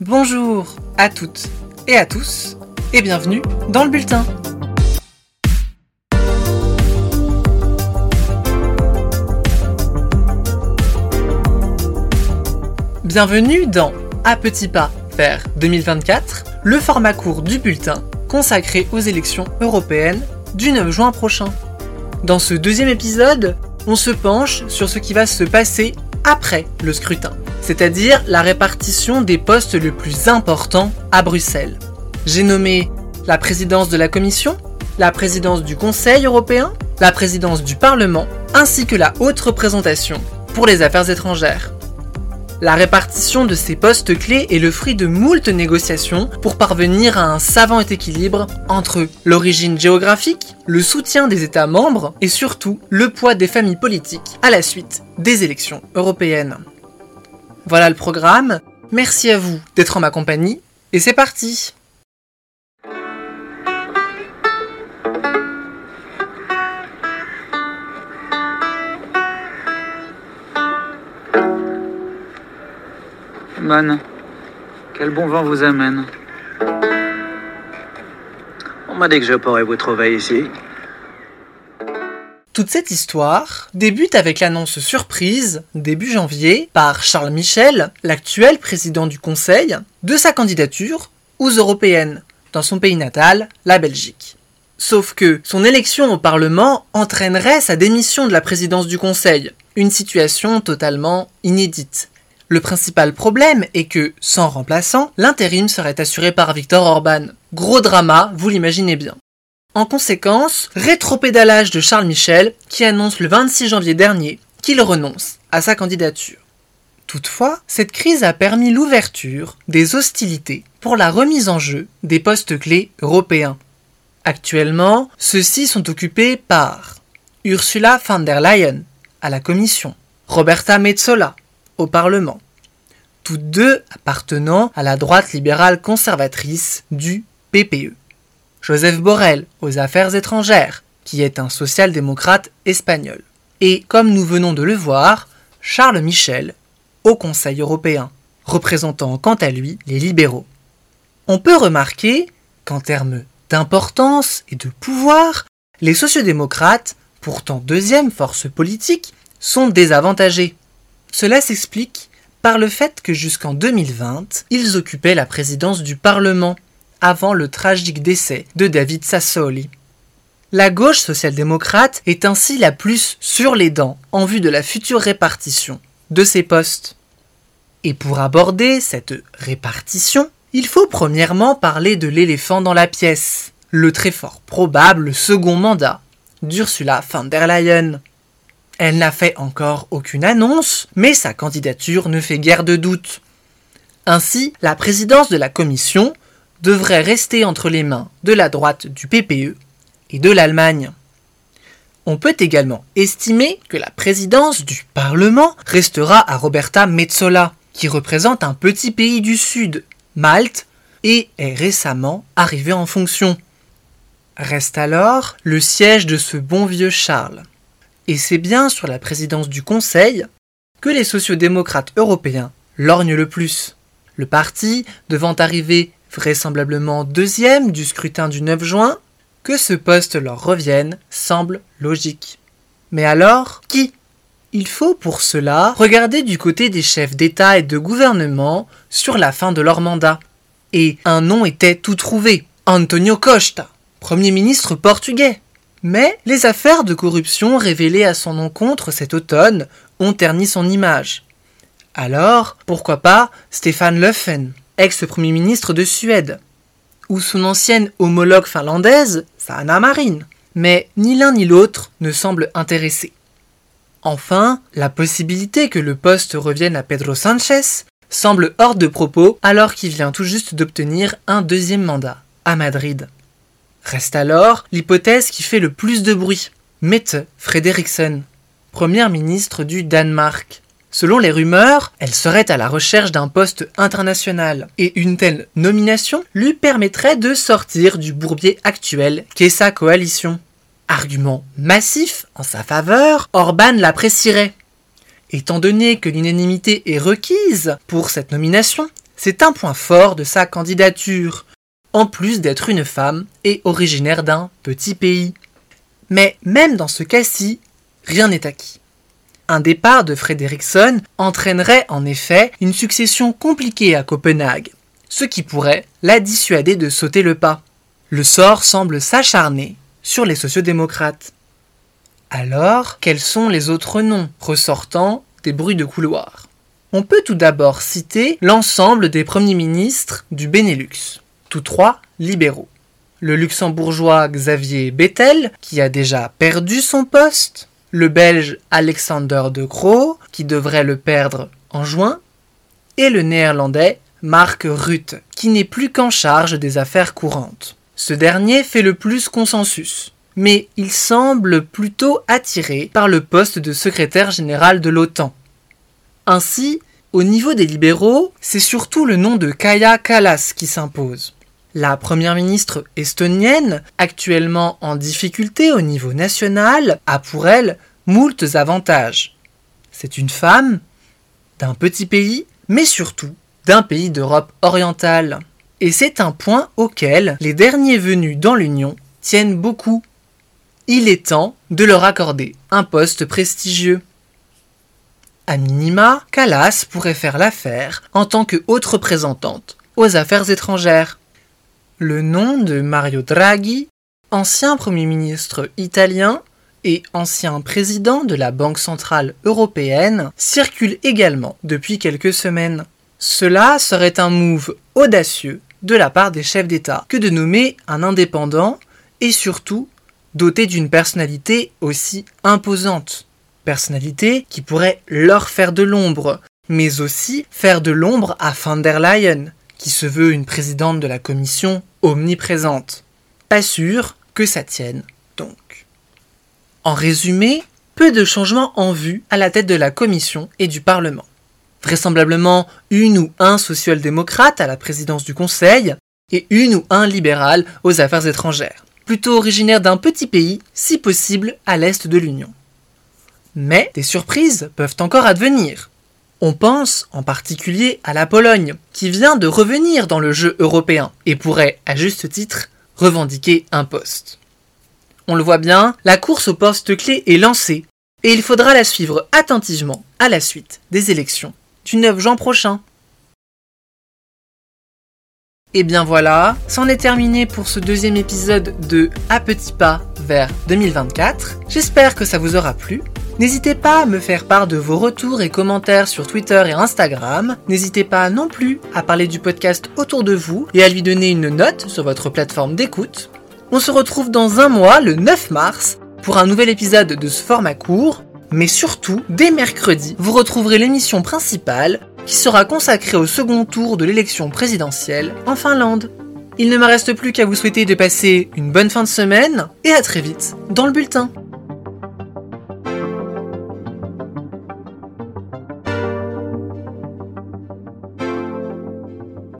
Bonjour à toutes et à tous et bienvenue dans le bulletin. Bienvenue dans À petits pas vers 2024, le format court du bulletin consacré aux élections européennes du 9 juin prochain. Dans ce deuxième épisode, on se penche sur ce qui va se passer après le scrutin, c'est-à-dire la répartition des postes les plus importants à Bruxelles. J'ai nommé la présidence de la Commission, la présidence du Conseil européen, la présidence du Parlement, ainsi que la haute représentation pour les affaires étrangères. La répartition de ces postes clés est le fruit de moult négociations pour parvenir à un savant équilibre entre l'origine géographique, le soutien des États membres et surtout le poids des familles politiques à la suite des élections européennes. Voilà le programme, merci à vous d'être en ma compagnie et c'est parti! Man, quel bon vent vous amène. On m'a dit que je pourrais vous trouver ici. Toute cette histoire débute avec l'annonce surprise, début janvier, par Charles Michel, l'actuel président du Conseil, de sa candidature aux européennes, dans son pays natal, la Belgique. Sauf que son élection au Parlement entraînerait sa démission de la présidence du Conseil, une situation totalement inédite. Le principal problème est que, sans remplaçant, l'intérim serait assuré par Viktor Orban. Gros drama, vous l'imaginez bien. En conséquence, rétropédalage de Charles Michel, qui annonce le 26 janvier dernier qu'il renonce à sa candidature. Toutefois, cette crise a permis l'ouverture des hostilités pour la remise en jeu des postes clés européens. Actuellement, ceux-ci sont occupés par Ursula von der Leyen à la Commission, Roberta Metsola au Parlement, toutes deux appartenant à la droite libérale conservatrice du PPE. Joseph Borrell aux affaires étrangères, qui est un social-démocrate espagnol. Et, comme nous venons de le voir, Charles Michel au Conseil européen, représentant quant à lui les libéraux. On peut remarquer qu'en termes d'importance et de pouvoir, les sociodémocrates, pourtant deuxième force politique, sont désavantagés. Cela s'explique par le fait que jusqu'en 2020, ils occupaient la présidence du Parlement, avant le tragique décès de David Sassoli. La gauche social-démocrate est ainsi la plus sur les dents en vue de la future répartition de ces postes. Et pour aborder cette répartition, il faut premièrement parler de l'éléphant dans la pièce, le très fort probable second mandat d'Ursula von der Leyen. Elle n'a fait encore aucune annonce, mais sa candidature ne fait guère de doute. Ainsi, la présidence de la Commission devrait rester entre les mains de la droite du PPE et de l'Allemagne. On peut également estimer que la présidence du Parlement restera à Roberta Metsola, qui représente un petit pays du Sud, Malte, et est récemment arrivée en fonction. Reste alors le siège de ce bon vieux Charles. Et c'est bien sur la présidence du Conseil que les sociodémocrates européens lorgnent le plus. Le parti devant arriver vraisemblablement deuxième du scrutin du 9 juin, que ce poste leur revienne semble logique. Mais alors, qui ? Il faut pour cela regarder du côté des chefs d'État et de gouvernement sur la fin de leur mandat. Et un nom était tout trouvé, Antonio Costa, Premier ministre portugais. Mais les affaires de corruption révélées à son encontre cet automne ont terni son image. Alors, pourquoi pas Stéphane Löfven, ex-premier ministre de Suède, ou son ancienne homologue finlandaise, Sanna Marin. Mais ni l'un ni l'autre ne semble intéressé. Enfin, la possibilité que le poste revienne à Pedro Sánchez semble hors de propos alors qu'il vient tout juste d'obtenir un deuxième mandat à Madrid. Reste alors l'hypothèse qui fait le plus de bruit, Mette Frederiksen, première ministre du Danemark. Selon les rumeurs, elle serait à la recherche d'un poste international, et une telle nomination lui permettrait de sortir du bourbier actuel qu'est sa coalition. Argument massif en sa faveur, Orban l'apprécierait. Étant donné que l'unanimité est requise pour cette nomination, C'est un point fort de sa candidature, en plus d'être une femme et originaire d'un petit pays. Mais même dans ce cas-ci, rien n'est acquis. Un départ de Frederiksen entraînerait en effet une succession compliquée à Copenhague, ce qui pourrait la dissuader de sauter le pas. Le sort semble s'acharner sur les sociodémocrates. Alors, quels sont les autres noms ressortant des bruits de couloir ? On peut tout d'abord citer l'ensemble des premiers ministres du Benelux, tous trois libéraux. Le luxembourgeois Xavier Bettel, qui a déjà perdu son poste, le belge Alexander De Croo, qui devrait le perdre en juin, et le néerlandais Mark Rutte, qui n'est plus qu'en charge des affaires courantes. Ce dernier fait le plus consensus, mais il semble plutôt attiré par le poste de secrétaire général de l'OTAN. Ainsi, au niveau des libéraux, c'est surtout le nom de Kaja Kallas qui s'impose. La première ministre estonienne, actuellement en difficulté au niveau national, a pour elle moultes avantages. C'est une femme, d'un petit pays, mais surtout d'un pays d'Europe orientale. Et c'est un point auquel les derniers venus dans l'Union tiennent beaucoup. Il est temps de leur accorder un poste prestigieux. A minima, Kallas pourrait faire l'affaire en tant que haute représentante aux affaires étrangères. Le nom de Mario Draghi, ancien Premier ministre italien et ancien président de la Banque centrale européenne, circule également depuis quelques semaines. Cela serait un move audacieux de la part des chefs d'État que de nommer un indépendant et surtout doté d'une personnalité aussi imposante. Personnalité qui pourrait leur faire de l'ombre, mais aussi faire de l'ombre à von der Leyen, qui se veut une présidente de la Commission omniprésente. Pas sûr que ça tienne, donc. En résumé, peu de changements en vue à la tête de la Commission et du Parlement. Vraisemblablement une ou un social-démocrate à la présidence du Conseil et une ou un libéral aux affaires étrangères, plutôt originaire d'un petit pays, si possible à l'est de l'Union. Mais des surprises peuvent encore advenir. On pense en particulier à la Pologne, qui vient de revenir dans le jeu européen et pourrait, à juste titre, revendiquer un poste. On le voit bien, la course au poste clé est lancée et il faudra la suivre attentivement à la suite des élections du 9 juin prochain. Et bien voilà, c'en est terminé pour ce deuxième épisode de « À petits pas vers 2024 ». J'espère que ça vous aura plu. N'hésitez pas à me faire part de vos retours et commentaires sur Twitter et Instagram. N'hésitez pas non plus à parler du podcast autour de vous et à lui donner une note sur votre plateforme d'écoute. On se retrouve dans un mois, le 9 mars, pour un nouvel épisode de ce format court. Mais surtout, dès mercredi, vous retrouverez l'émission principale qui sera consacrée au second tour de l'élection présidentielle en Finlande. Il ne me reste plus qu'à vous souhaiter de passer une bonne fin de semaine et à très vite dans le bulletin.